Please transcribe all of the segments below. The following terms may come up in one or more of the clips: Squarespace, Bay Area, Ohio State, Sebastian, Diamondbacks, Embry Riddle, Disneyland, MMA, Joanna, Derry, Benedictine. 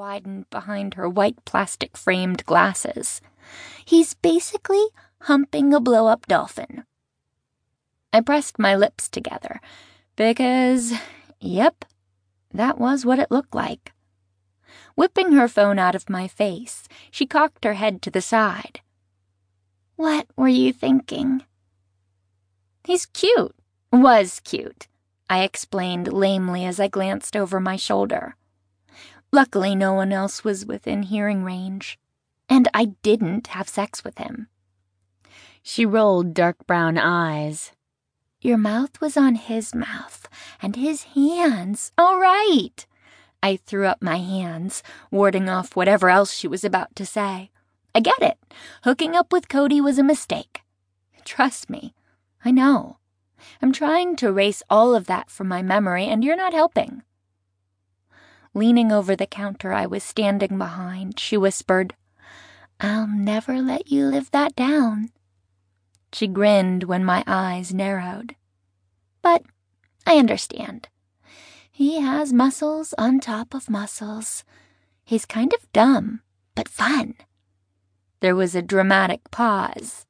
widened behind her white plastic-framed glasses. He's basically humping a blow-up dolphin. I pressed my lips together, because, yep, that was what it looked like. Whipping her phone out of my face, she cocked her head to the side. What were you thinking? He's cute. Was cute, I explained lamely as I glanced over my shoulder. Luckily, no one else was within hearing range, and I didn't have sex with him. She rolled dark brown eyes. Your mouth was on his mouth, and his hands. All right. I threw up my hands, warding off whatever else she was about to say. I get it. Hooking up with Cody was a mistake. Trust me, I know. I'm trying to erase all of that from my memory, and you're not helping. Leaning over the counter I was standing behind, she whispered, I'll never let you live that down. She grinned when my eyes narrowed. But I understand. He has muscles on top of muscles. He's kind of dumb, but fun. There was a dramatic pause.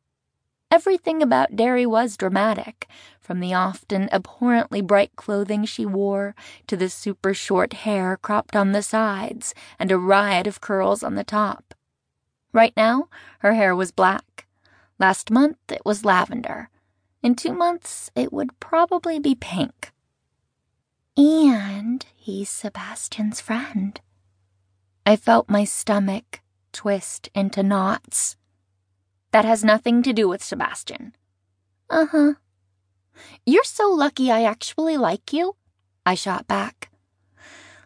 Everything about Derry was dramatic, from the often abhorrently bright clothing she wore to the super short hair cropped on the sides and a riot of curls on the top. Right now, her hair was black. Last month, it was lavender. In 2 months, it would probably be pink. And he's Sebastian's friend. I felt my stomach twist into knots. That has nothing to do with Sebastian. Uh-huh. You're so lucky I actually like you, I shot back.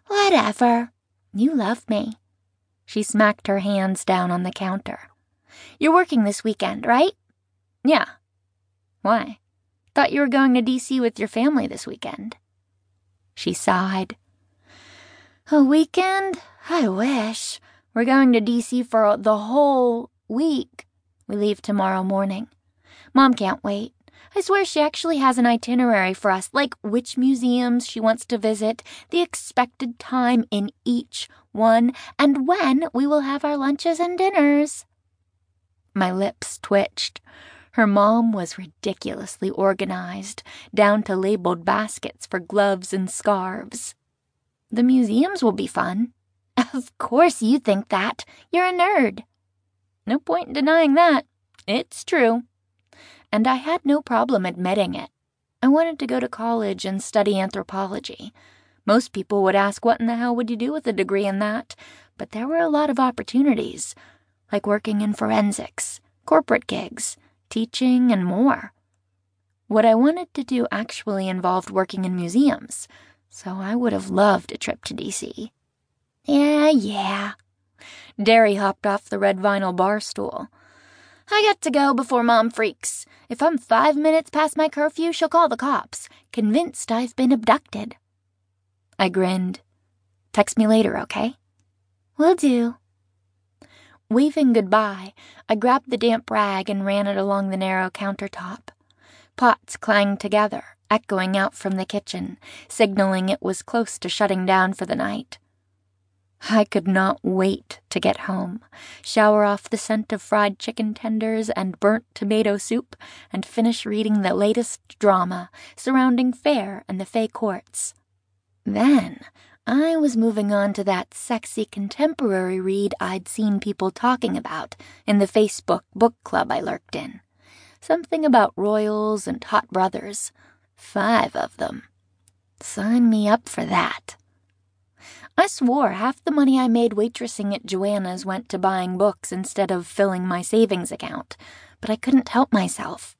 Whatever. You love me. She smacked her hands down on the counter. You're working this weekend, right? Yeah. Why? Thought you were going to D.C. with your family this weekend. She sighed. A weekend? I wish. We're going to D.C. for the whole week. We leave tomorrow morning. Mom can't wait. I swear she actually has an itinerary for us, like which museums she wants to visit, the expected time in each one, and when we will have our lunches and dinners. My lips twitched. Her mom was ridiculously organized, down to labeled baskets for gloves and scarves. The museums will be fun. Of course you think that. You're a nerd. No point in denying that. It's true. And I had no problem admitting it. I wanted to go to college and study anthropology. Most people would ask, what in the hell would you do with a degree in that? But there were a lot of opportunities, like working in forensics, corporate gigs, teaching, and more. What I wanted to do actually involved working in museums, so I would have loved a trip to D.C. Yeah. Derry hopped off the red vinyl bar stool. I got to go before Mom freaks. If I'm 5 minutes past my curfew, she'll call the cops, convinced I've been abducted. I grinned. Text me later, okay? Will do. Waving goodbye, I grabbed the damp rag and ran it along the narrow countertop. Pots clanged together, echoing out from the kitchen, signaling it was close to shutting down for the night. I could not wait to get home, shower off the scent of fried chicken tenders and burnt tomato soup, and finish reading the latest drama surrounding Fair and the Fay Courts. Then I was moving on to that sexy contemporary read I'd seen people talking about in the Facebook book club I lurked in. Something about royals and hot brothers. 5 of them. Sign me up for that. I swore half the money I made waitressing at Joanna's went to buying books instead of filling my savings account, but I couldn't help myself.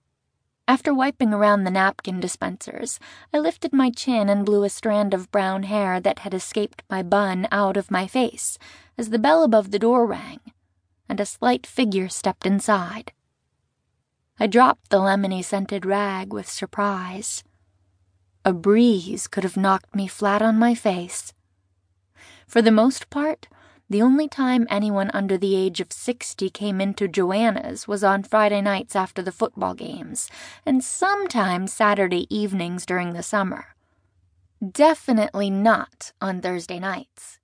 After wiping around the napkin dispensers, I lifted my chin and blew a strand of brown hair that had escaped my bun out of my face as the bell above the door rang, and a slight figure stepped inside. I dropped the lemony-scented rag with surprise. A breeze could have knocked me flat on my face. For the most part, the only time anyone under the age of 60 came into Joanna's was on Friday nights after the football games, and sometimes Saturday evenings during the summer. Definitely not on Thursday nights.